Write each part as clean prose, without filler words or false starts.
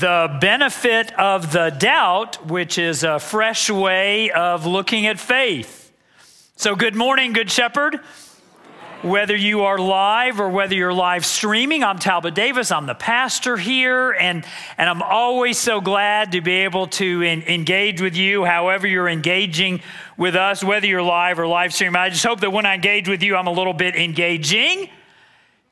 The benefit of the doubt, which is a fresh way of looking at faith. So good morning, Good Shepherd. Whether you are live or whether you're live streaming, I'm Talbot Davis. I'm the pastor here, and I'm always so glad to be able to engage with you however you're engaging with us, whether you're live or live streaming. I just hope that when I engage with you, I'm a little bit engaging.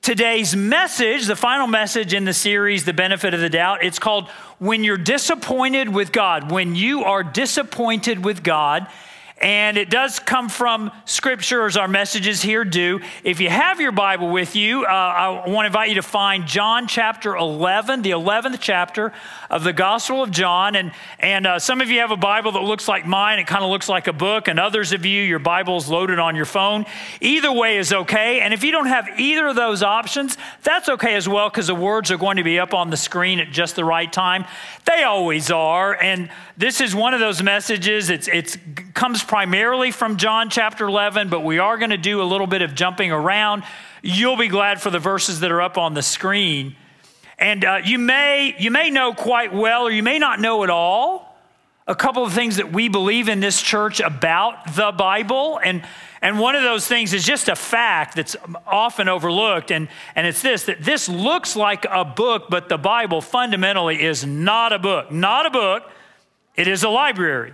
Today's message, the final message in the series, The Benefit of the Doubt, it's called When You're Disappointed with God. When you are disappointed with God. And it does come from Scripture, as our messages here do. If you have your Bible with you, I want to invite you to find John chapter 11, the 11th chapter of the Gospel of John. And some of you have a Bible that looks like mine. It kind of looks like a book. And others of you, your Bible's loaded on your phone. Either way is okay. And if you don't have either of those options, that's okay as well, because the words are going to be up on the screen at just the right time. They always are. And this is one of those messages. It comes primarily from John chapter 11, but we are going to do a little bit of jumping around. You'll be glad for the verses that are up on the screen. And you may know quite well, or you may not know at all, a couple of things that we believe in this church about the Bible. And one of those things is just a fact that's often overlooked. And it's this, that this looks like a book, but the Bible fundamentally is not a book. Not a book. It is a library.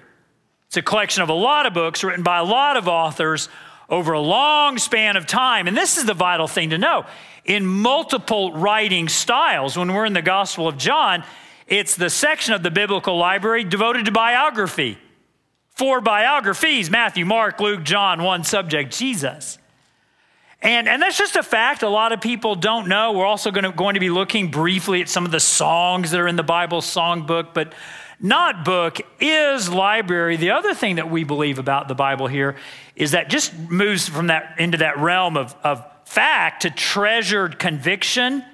It's a collection of a lot of books written by a lot of authors over a long span of time. And this is the vital thing to know. In multiple writing styles, when we're in the Gospel of John, it's the section of the biblical library devoted to biography. 4 biographies: Matthew, Mark, Luke, John, one subject, Jesus. And that's just a fact a lot of people don't know. We're also going to be looking briefly at some of the songs that are in the Bible songbook, but not book is library. The other thing that we believe about the Bible here is that just moves from that into that realm of fact to treasured conviction.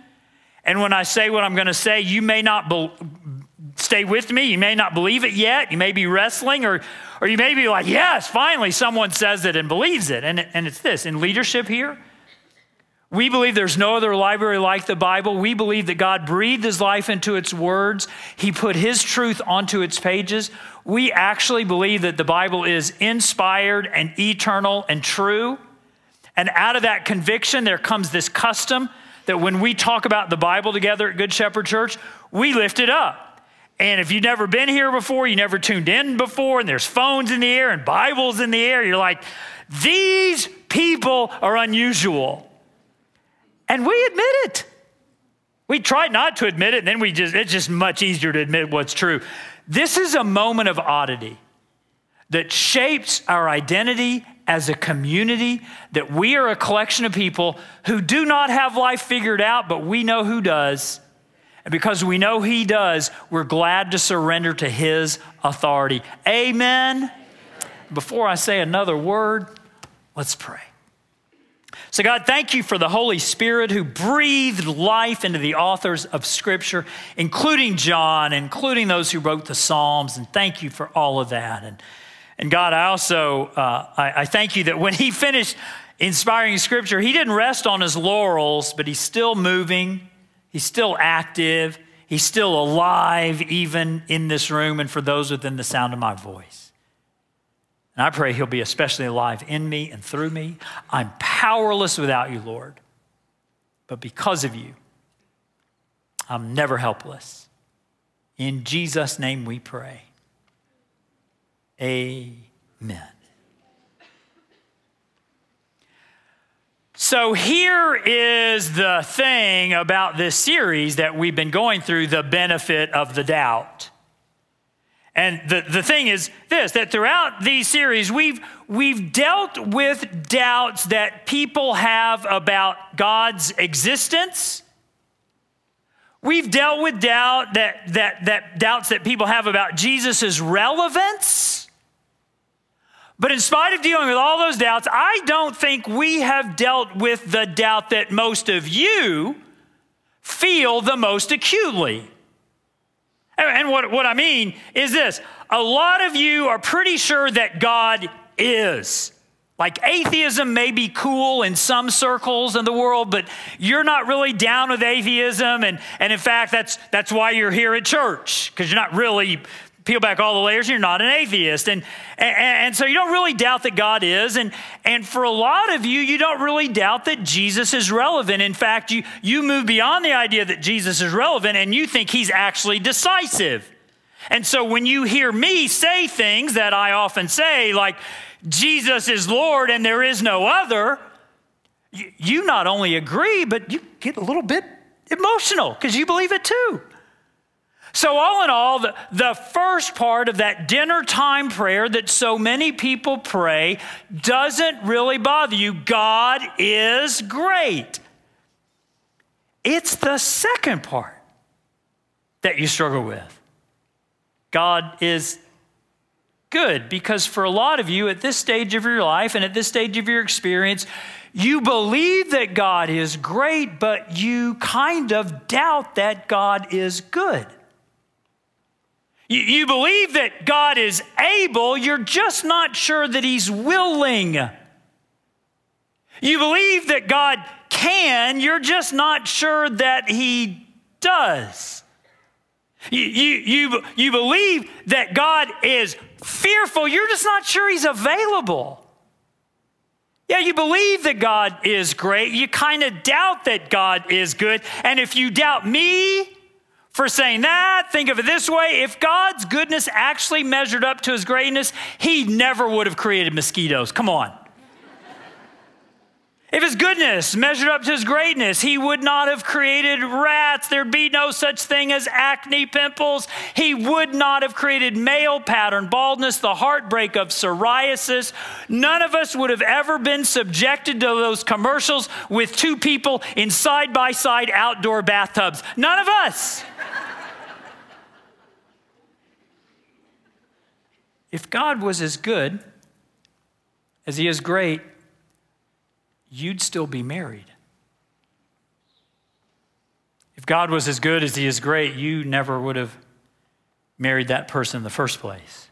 And when I say what I'm going to say, you may not stay with me. You may not believe it yet. You may be wrestling, or you may be like, yes, finally someone says it and believes it. And it's this, in leadership here, we believe there's no other library like the Bible. We believe that God breathed his life into its words. He put his truth onto its pages. We actually believe that the Bible is inspired and eternal and true. And out of that conviction, there comes this custom that when we talk about the Bible together at Good Shepherd Church, we lift it up. And if you've never been here before, you never tuned in before, and there's phones in the air and Bibles in the air, you're like, these people are unusual. And we admit it. We try not to admit it, and then it's just much easier to admit what's true. This is a moment of oddity that shapes our identity as a community, that we are a collection of people who do not have life figured out, but we know who does. And because we know he does, we're glad to surrender to his authority. Amen. Before I say another word, let's pray. So God, thank you for the Holy Spirit who breathed life into the authors of Scripture, including John, including those who wrote the Psalms, and thank you for all of that. And God, I also, I thank you that when he finished inspiring Scripture, he didn't rest on his laurels, but he's still moving, he's still active, he's still alive even in this room and for those within the sound of my voice. And I pray he'll be especially alive in me and through me. I'm powerless without you, Lord. But because of you, I'm never helpless. In Jesus' name we pray. Amen. So here is the thing about this series that we've been going through, The Benefit of the Doubt. And the thing is this, that throughout these series, we've dealt with doubts that people have about God's existence. We've dealt with doubt that doubts that people have about Jesus' relevance. But in spite of dealing with all those doubts, I don't think we have dealt with the doubt that most of you feel the most acutely. And what I mean is this, a lot of you are pretty sure that God is. Like, atheism may be cool in some circles in the world, but you're not really down with atheism. And in fact, that's why you're here at church, because you're not really, peel back all the layers, you're not an atheist. And so you don't really doubt that God is. And for a lot of you, you don't really doubt that Jesus is relevant. In fact, you move beyond the idea that Jesus is relevant and you think he's actually decisive. And so when you hear me say things that I often say, like, Jesus is Lord and there is no other, you not only agree, but you get a little bit emotional because you believe it too. So all in all, the first part of that dinner time prayer that so many people pray doesn't really bother you. God is great. It's the second part that you struggle with. God is good, because for a lot of you at this stage of your life and at this stage of your experience, you believe that God is great, but you kind of doubt that God is good. You believe that God is able, you're just not sure that he's willing. You believe that God can, you're just not sure that he does. You believe that God is fearful, you're just not sure he's available. Yeah, you believe that God is great. You kind of doubt that God is good. And if you doubt me for saying that, think of it this way: if God's goodness actually measured up to his greatness, he never would have created mosquitoes. Come on. If his goodness measured up to his greatness, he would not have created rats. There'd be no such thing as acne pimples. He would not have created male pattern baldness, the heartbreak of psoriasis. None of us would have ever been subjected to those commercials with two people in side-by-side outdoor bathtubs. None of us. If God was as good as he is great, you'd still be married. If God was as good as he is great, you never would have married that person in the first place.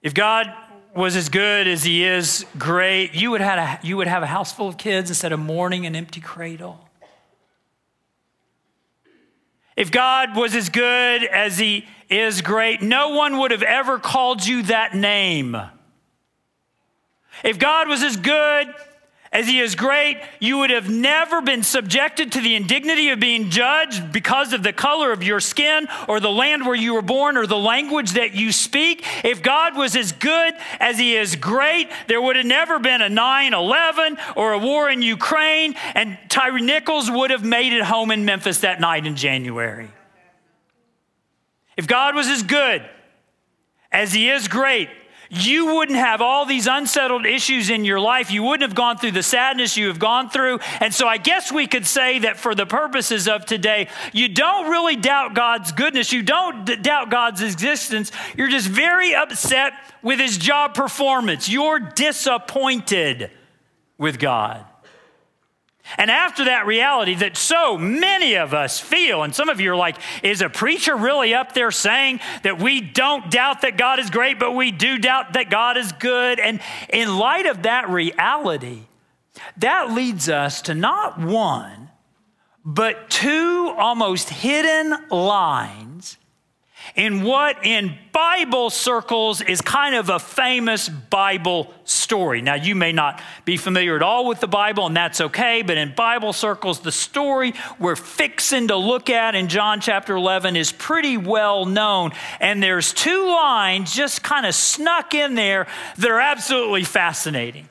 If God was as good as he is great, you would have a house full of kids instead of mourning an empty cradle. If God was as good as he is great, no one would have ever called you that name. If God was as good as he is great, you would have never been subjected to the indignity of being judged because of the color of your skin or the land where you were born or the language that you speak. If God was as good as he is great, there would have never been a 9/11 or a war in Ukraine, and Tyree Nichols would have made it home in Memphis that night in January. If God was as good as he is great, you wouldn't have all these unsettled issues in your life. You wouldn't have gone through the sadness you have gone through. And so I guess we could say that for the purposes of today, you don't really doubt God's goodness. You don't doubt God's existence. You're just very upset with his job performance. You're disappointed with God. And after that reality that so many of us feel, and some of you are like, is a preacher really up there saying that we don't doubt that God is great, but we do doubt that God is good? And in light of that reality, that leads us to not one, but two almost hidden lines in what in Bible circles is kind of a famous Bible story. Now, you may not be familiar at all with the Bible, and that's okay, but in Bible circles, the story we're fixing to look at in John chapter 11 is pretty well known, and there's two lines just kind of snuck in there that are absolutely fascinating.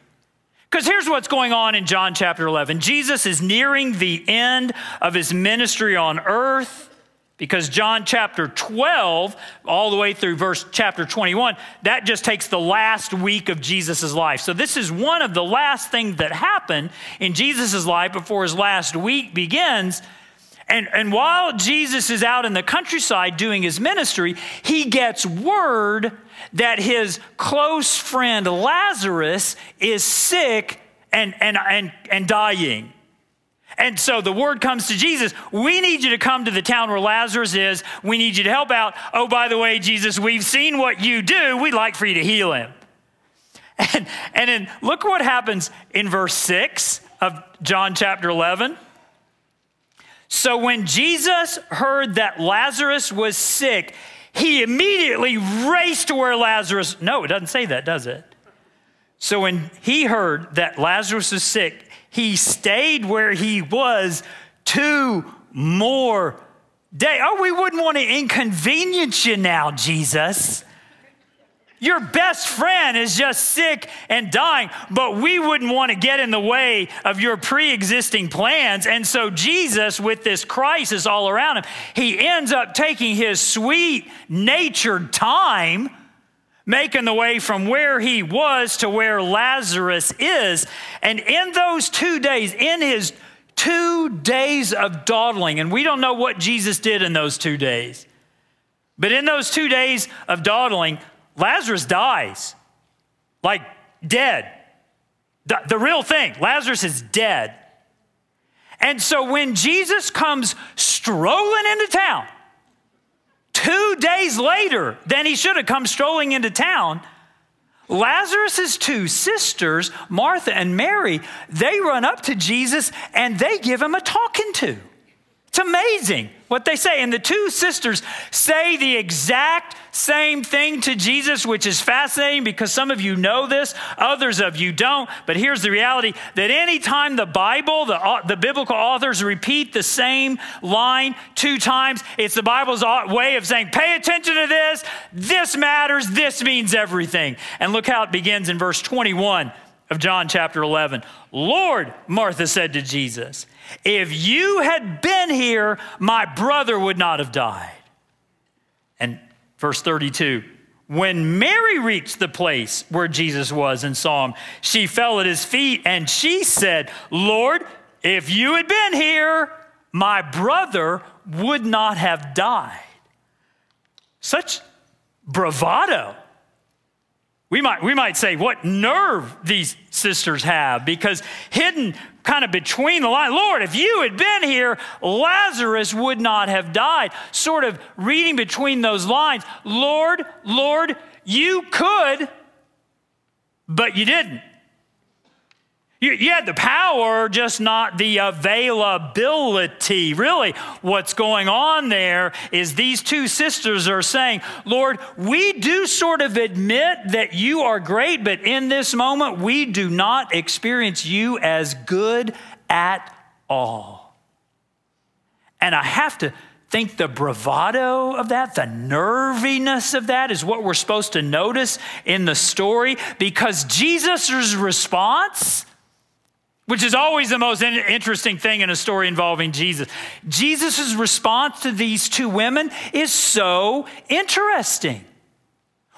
Because here's what's going on in John chapter 11. Jesus is nearing the end of his ministry on earth, because John chapter 12, all the way through verse chapter 21, that just takes the last week of Jesus' life. So this is one of the last things that happened in Jesus' life before his last week begins. And while Jesus is out in the countryside doing his ministry, he gets word that his close friend Lazarus is sick and dying. And so the word comes to Jesus, we need you to come to the town where Lazarus is. We need you to help out. Oh, by the way, Jesus, we've seen what you do. We'd like for you to heal him. And then look what happens in verse 6 of John chapter 11. So when Jesus heard that Lazarus was sick, he immediately raced to where Lazarus, no, it doesn't say that, does it? So when he heard that Lazarus was sick, he stayed where he was 2 more days. Oh, we wouldn't want to inconvenience you now, Jesus. Your best friend is just sick and dying, but we wouldn't want to get in the way of your pre-existing plans. And so Jesus, with this crisis all around him, he ends up taking his sweet-natured time, making the way from where he was to where Lazarus is. And in those 2 days, in his 2 days of dawdling, and we don't know what Jesus did in those 2 days, but in those 2 days of dawdling, Lazarus dies, like dead. The real thing, Lazarus is dead. And so when Jesus comes strolling into town, 2 days later than he should have come strolling into town, Lazarus's 2 sisters, Martha and Mary, they run up to Jesus and they give him a talking to. It's amazing what they say. And the 2 sisters say the exact same thing to Jesus, which is fascinating because some of you know this, others of you don't. But here's the reality, that anytime the Bible, the biblical authors repeat the same line 2 times, it's the Bible's way of saying, pay attention to this. This matters. This means everything. And look how it begins in verse 21 of John chapter 11. Lord, Martha said to Jesus, if you had been here, my brother would not have died. And verse 32, when Mary reached the place where Jesus was and saw him, she fell at his feet and she said, Lord, if you had been here, my brother would not have died. Such bravado. We might say what nerve these sisters have, because hidden kind of between the lines, Lord, if you had been here, Lazarus would not have died. Sort of reading between those lines, Lord, Lord, you could, but you didn't. You had the power, just not the availability. Really, what's going on there is these 2 sisters are saying, Lord, we do sort of admit that you are great, but in this moment, we do not experience you as good at all. And I have to think the bravado of that, the nerviness of that is what we're supposed to notice in the story, because Jesus' response, which is always the most interesting thing in a story involving Jesus. Jesus' response to these 2 women is so interesting.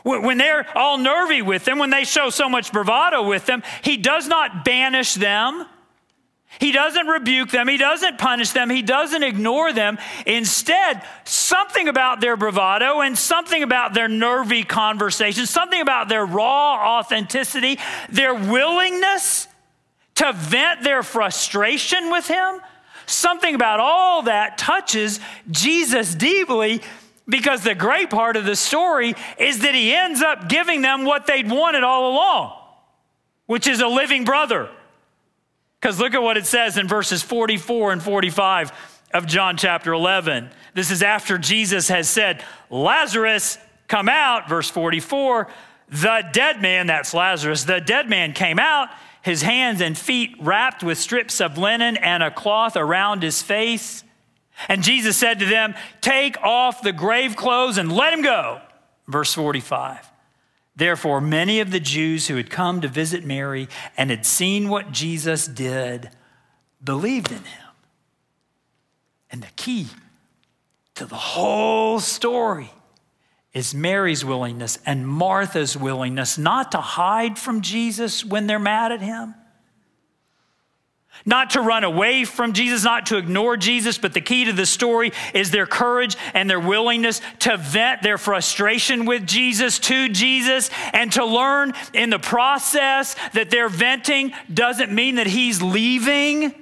When they're all nervy with him, when they show so much bravado with them, he does not banish them. He doesn't rebuke them. He doesn't punish them. He doesn't ignore them. Instead, something about their bravado and something about their nervy conversation, something about their raw authenticity, their willingness to vent their frustration with him, something about all that touches Jesus deeply, because the great part of the story is that he ends up giving them what they'd wanted all along, which is a living brother. Because look at what it says in verses 44 and 45 of John chapter 11. This is after Jesus has said, Lazarus, come out. Verse 44, the dead man, that's Lazarus, the dead man came out, his hands and feet wrapped with strips of linen and a cloth around his face. And Jesus said to them, take off the grave clothes and let him go. Verse 45. Therefore, many of the Jews who had come to visit Mary and had seen what Jesus did, believed in him. And the key to the whole story is Mary's willingness and Martha's willingness not to hide from Jesus when they're mad at him, not to run away from Jesus, not to ignore Jesus, but the key to the story is their courage and their willingness to vent their frustration with Jesus to Jesus, and to learn in the process that their venting doesn't mean that he's leaving.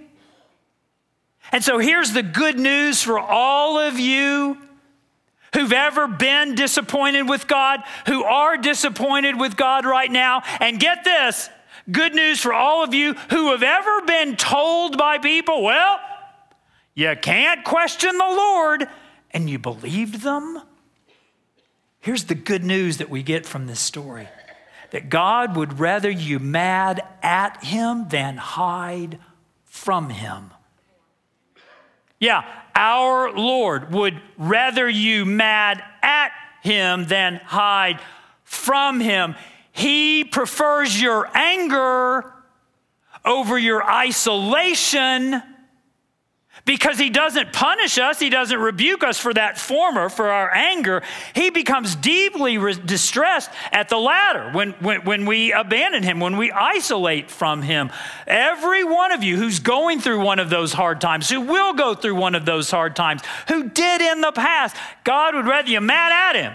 And so here's the good news for all of you who've ever been disappointed with God, who are disappointed with God right now. And get this, good news for all of you who have ever been told by people, well, you can't question the Lord, and you believed them. Here's the good news that we get from this story, that God would rather you mad at him than hide from him. Yeah, our Lord would rather you mad at him than hide from him. He prefers your anger over your isolation, because he doesn't punish us. He doesn't rebuke us for our anger. He becomes deeply distressed at the latter when we abandon him, when we isolate from him. Every one of you who's going through one of those hard times, who will go through one of those hard times, who did in the past, God would rather you mad at him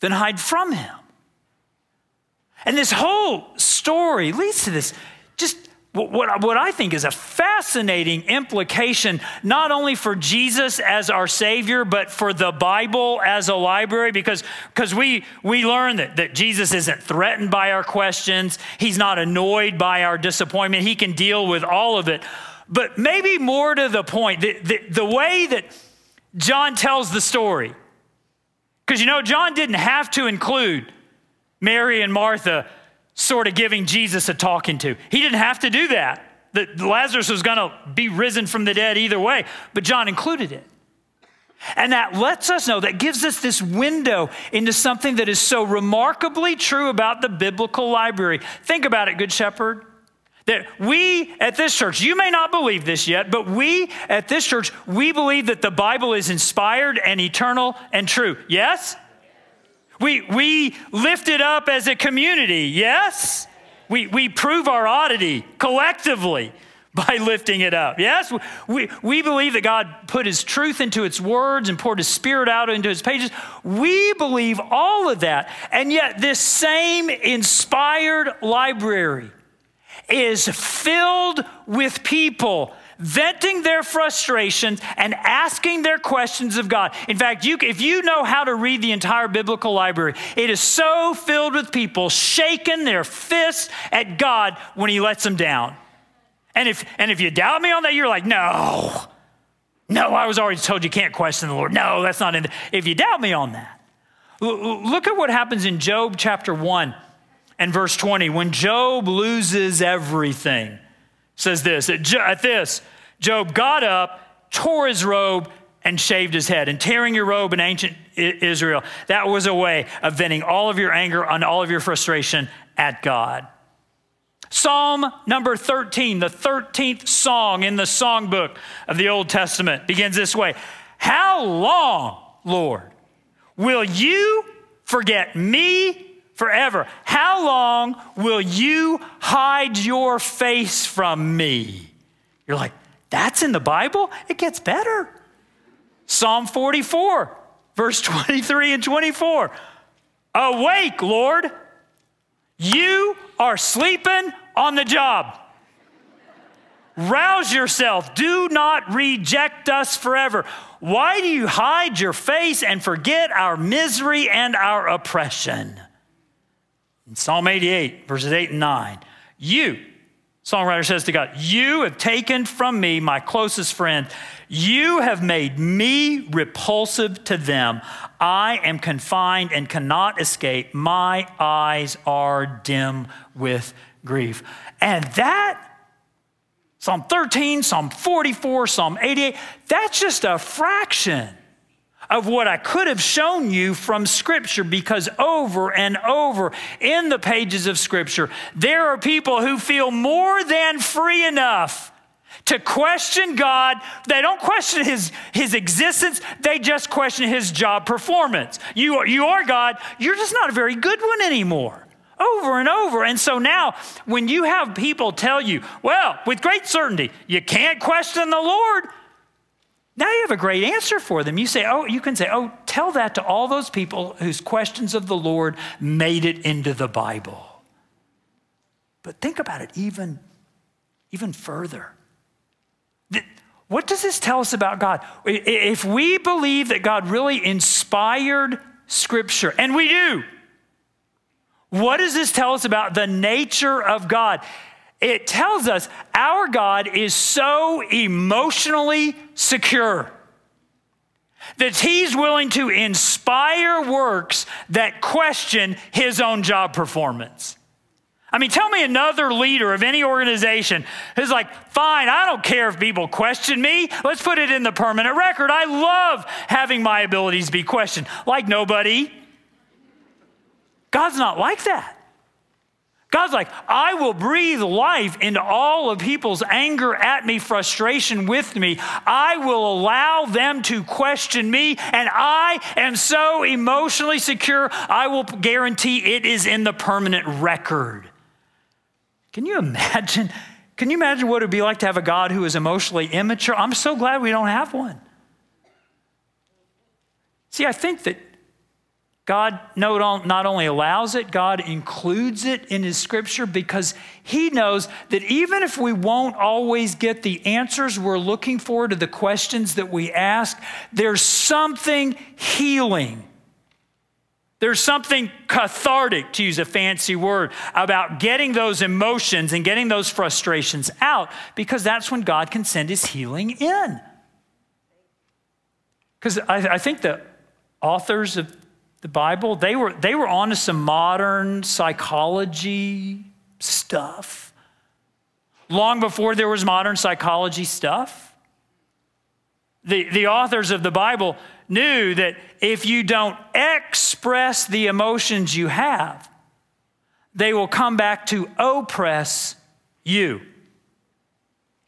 than hide from him. And this whole story leads to this what I think is a fascinating implication, not only for Jesus as our Savior, but for the Bible as a library, because we learn that Jesus isn't threatened by our questions. He's not annoyed by our disappointment. He can deal with all of it. But maybe more to the point, the way that John tells the story, because, you know, John didn't have to include Mary and Martha sort of giving Jesus a talking to. He didn't have to do that. Lazarus was gonna be risen from the dead either way, but John included it. And that lets us know, that gives us this window into something that is so remarkably true about the biblical library. Think about it, Good Shepherd, that we at this church, you may not believe this yet, but we at this church, we believe that the Bible is inspired and eternal and true. Yes? We lift it up as a community, yes? We prove our oddity collectively by lifting it up, yes? We believe that God put his truth into its words and poured his spirit out into his pages. We believe all of that, and yet this same inspired library is filled with people venting their frustrations and asking their questions of God. In fact, if you know how to read the entire biblical library, it is so filled with people shaking their fists at God when he lets them down. And if you doubt me on that, you're like, no, I was already told you can't question the Lord. No, that's not in there. If you doubt me on that, look at what happens in Job chapter 1 and verse 20 when Job loses everything. Says this, at this, Job got up, tore his robe, and shaved his head. And tearing your robe in ancient Israel, that was a way of venting all of your anger and all of your frustration at God. Psalm number 13, the 13th song in the songbook of the Old Testament, begins this way. How long, Lord, will you forget me forever? How long will you hide your face from me? You're like, that's in the Bible? It gets better. Psalm 44, verse 23 and 24. Awake, Lord. You are sleeping on the job. Rouse yourself. Do not reject us forever. Why do you hide your face and forget our misery and our oppression? In Psalm 88, verses 8 and 9, you, songwriter says to God, you have taken from me my closest friend. You have made me repulsive to them. I am confined and cannot escape. My eyes are dim with grief. And that, Psalm 13, Psalm 44, Psalm 88, that's just a fraction of what I could have shown you from Scripture, because over and over in the pages of Scripture, there are people who feel more than free enough to question God. They don't question his existence, they just question his job performance. You are God, you're just not a very good one anymore. Over and over. And so now, when you have people tell you, well, with great certainty, you can't question the Lord, now you have a great answer for them. You can say, tell that to all those people whose questions of the Lord made it into the Bible. But think about it even further. What does this tell us about God? If we believe that God really inspired Scripture, and we do, what does this tell us about the nature of God? It tells us our God is so emotionally secure that he's willing to inspire works that question his own job performance. I mean, tell me another leader of any organization who's like, fine, I don't care if people question me. Let's put it in the permanent record. I love having my abilities be questioned. Like nobody. God's not like that. God's like, I will breathe life into all of people's anger at me, frustration with me. I will allow them to question me, and I am so emotionally secure, I will guarantee it is in the permanent record. Can you imagine what it would be like to have a God who is emotionally immature? I'm so glad we don't have one. See, I think that God not only allows it, God includes it in his Scripture because he knows that even if we won't always get the answers we're looking for to the questions that we ask, there's something healing. There's something cathartic, to use a fancy word, about getting those emotions and getting those frustrations out, because that's when God can send his healing in. Because I think the authors of the Bible, they were onto some modern psychology stuff long before there was modern psychology stuff. The authors of the Bible knew that if you don't express the emotions you have, they will come back to oppress you.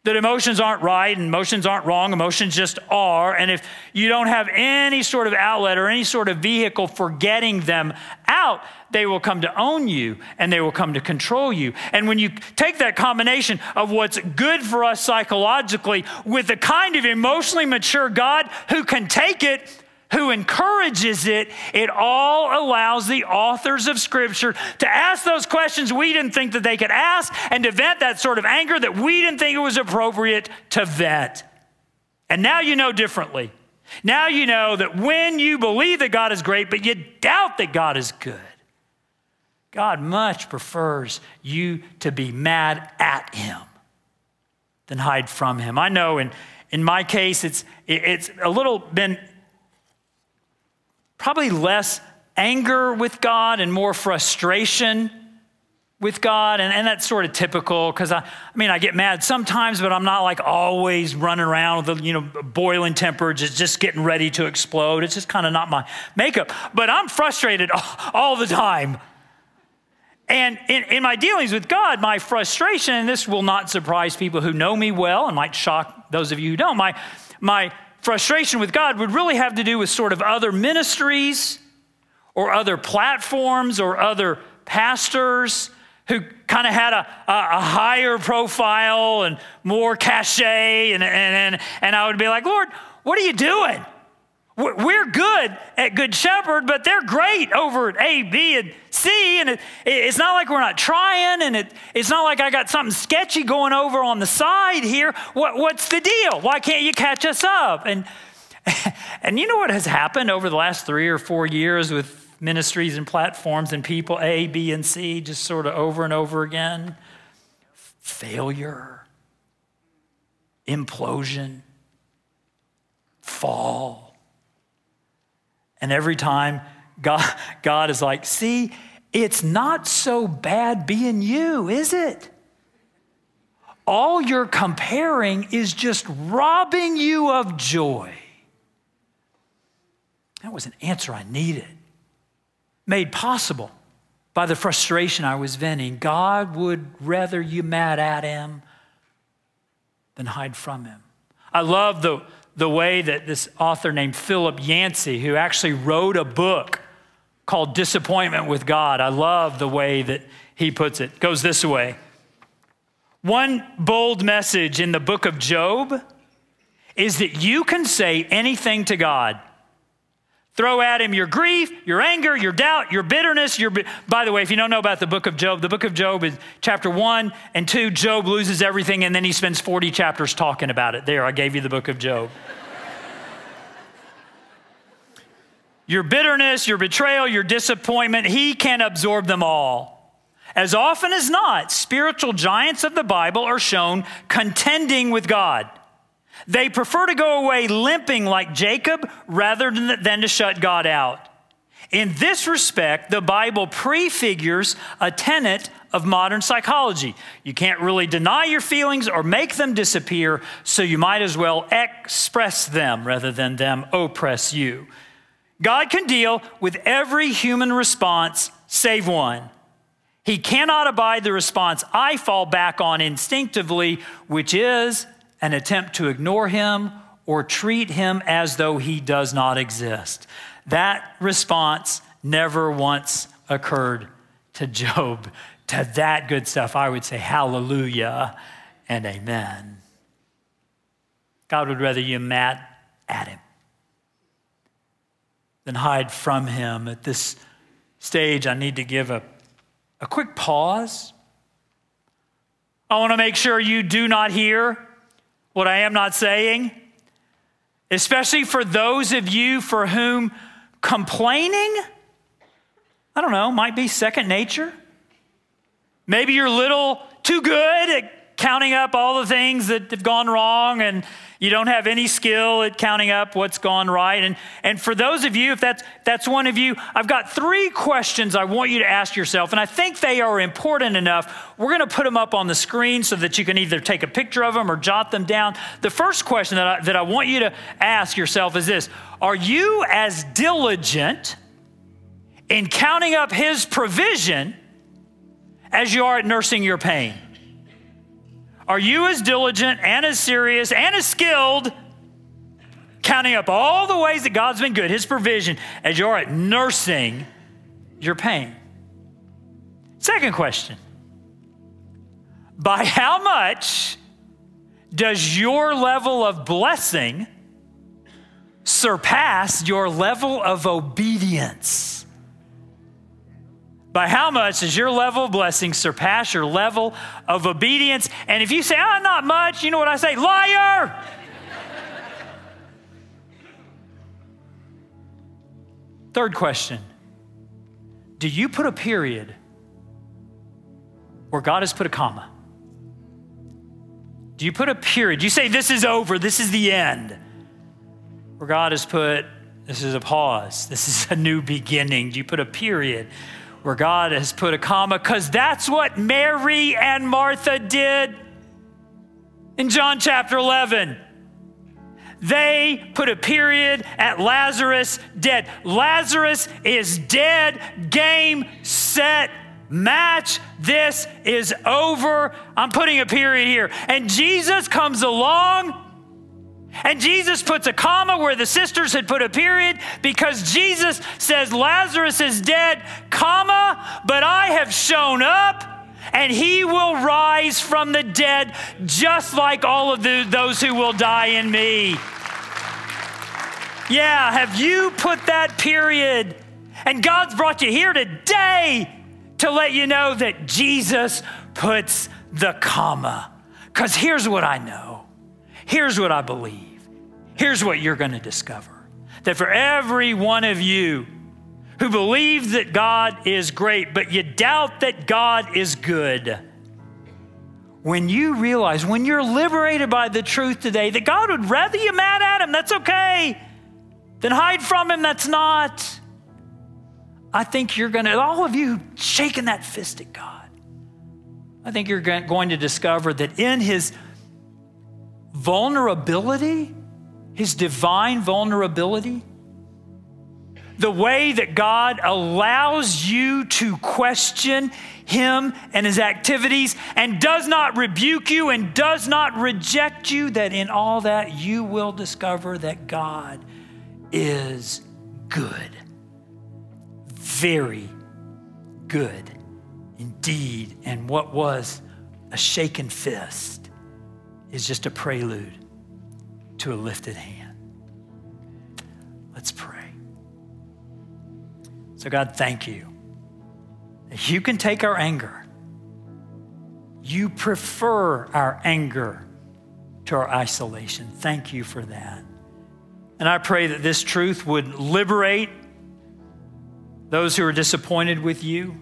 That emotions aren't right and emotions aren't wrong, emotions just are. And if you don't have any sort of outlet or any sort of vehicle for getting them out, they will come to own you and they will come to control you. And when you take that combination of what's good for us psychologically with the kind of emotionally mature God who can take it, who encourages it, it all allows the authors of Scripture to ask those questions we didn't think that they could ask and to vent that sort of anger that we didn't think it was appropriate to vent. And now you know differently. Now you know that when you believe that God is great, but you doubt that God is good, God much prefers you to be mad at him than hide from him. I know in my case, it's a little been probably less anger with God and more frustration with God. And that's sort of typical because I get mad sometimes, but I'm not like always running around with boiling temper, just getting ready to explode. It's just kind of not my makeup, but I'm frustrated all the time. And in my dealings with God, my frustration, and this will not surprise people who know me well and might shock those of you who don't, my frustration with God would really have to do with sort of other ministries or other platforms or other pastors who kind of had a higher profile and more cachet. And I would be like, Lord, what are you doing? We're good at Good Shepherd, but they're great over at A, B, and C. And it's not like we're not trying. And it's not like I got something sketchy going over on the side here. What's the deal? Why can't you catch us up? And you know what has happened over the last 3 or 4 years with ministries and platforms and people, A, B, and C, just sort of over and over again? Failure, implosion, fall. And every time God is like, see, it's not so bad being you, is it? All you're comparing is just robbing you of joy. That was an answer I needed, made possible by the frustration I was venting. God would rather you mad at him than hide from him. I love the way that this author named Philip Yancey, who actually wrote a book called Disappointment with God. I love the way that he puts it. It goes this way. One bold message in the book of Job is that you can say anything to God. Throw at him your grief, your anger, your doubt, your bitterness. By the way, if you don't know about the book of Job is chapter 1 and 2. Job loses everything, and then he spends 40 chapters talking about it. There, I gave you the book of Job. Your bitterness, your betrayal, your disappointment, he can absorb them all. As often as not, spiritual giants of the Bible are shown contending with God. They prefer to go away limping like Jacob rather than to shut God out. In this respect, the Bible prefigures a tenet of modern psychology. You can't really deny your feelings or make them disappear, so you might as well express them rather than them oppress you. God can deal with every human response save one. He cannot abide the response I fall back on instinctively, which is an attempt to ignore him or treat him as though he does not exist. That response never once occurred to Job. To that good stuff, I would say hallelujah and amen. God would rather you mad at him than hide from him. At this stage, I need to give a quick pause. I want to make sure you do not hear what I am not saying, especially for those of you for whom complaining, I don't know, might be second nature. Maybe you're a little too good at counting up all the things that have gone wrong, and you don't have any skill at counting up what's gone right. And for those of you, if that's one of you, I've got 3 questions I want you to ask yourself, and I think they are important enough. We're gonna put them up on the screen so that you can either take a picture of them or jot them down. The first question that I want you to ask yourself is this: are you as diligent in counting up his provision as you are at nursing your pain? Are you as diligent and as serious and as skilled counting up all the ways that God's been good, his provision, as you are at nursing your pain? Second question: by how much does your level of blessing surpass your level of obedience? By how much does your level of blessing surpass your level of obedience? And if you say, "Oh, not much," you know what I say? Liar! Third question: do you put a period where God has put a comma? Do you put a period? You say, "This is over, this is the end," where God has put, "This is a pause, this is a new beginning"? Do you put a period where God has put a comma? Because that's what Mary and Martha did in John chapter 11. They put a period at Lazarus' dead. Lazarus is dead. Game, set, match. This is over. I'm putting a period here. And Jesus comes along, and Jesus puts a comma where the sisters had put a period, because Jesus says, "Lazarus is dead, comma, but I have shown up, and he will rise from the dead, just like all of those who will die in me." Yeah, have you put that period? And God's brought you here today to let you know that Jesus puts the comma. Because here's what I know. Here's what I believe. Here's what you're going to discover: that for every one of you who believe that God is great, but you doubt that God is good, when you realize, when you're liberated by the truth today, that God would rather you mad at him, that's okay, than hide from him, that's not, I think you're going to, all of you shaking that fist at God, I think you're going to discover that in his vulnerability, his divine vulnerability, the way that God allows you to question him and his activities and does not rebuke you and does not reject you, that in all that you will discover that God is good. Very good indeed. And what was a shaken fist is just a prelude to a lifted hand. Let's pray. So God, thank you. You can take our anger. You prefer our anger to our isolation. Thank you for that. And I pray that this truth would liberate those who are disappointed with you.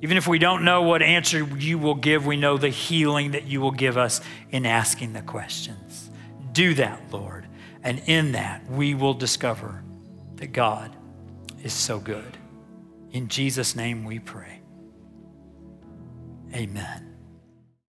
Even if we don't know what answer you will give, we know the healing that you will give us in asking the questions. Do that, Lord. And in that, we will discover that God is so good. In Jesus' name we pray. Amen.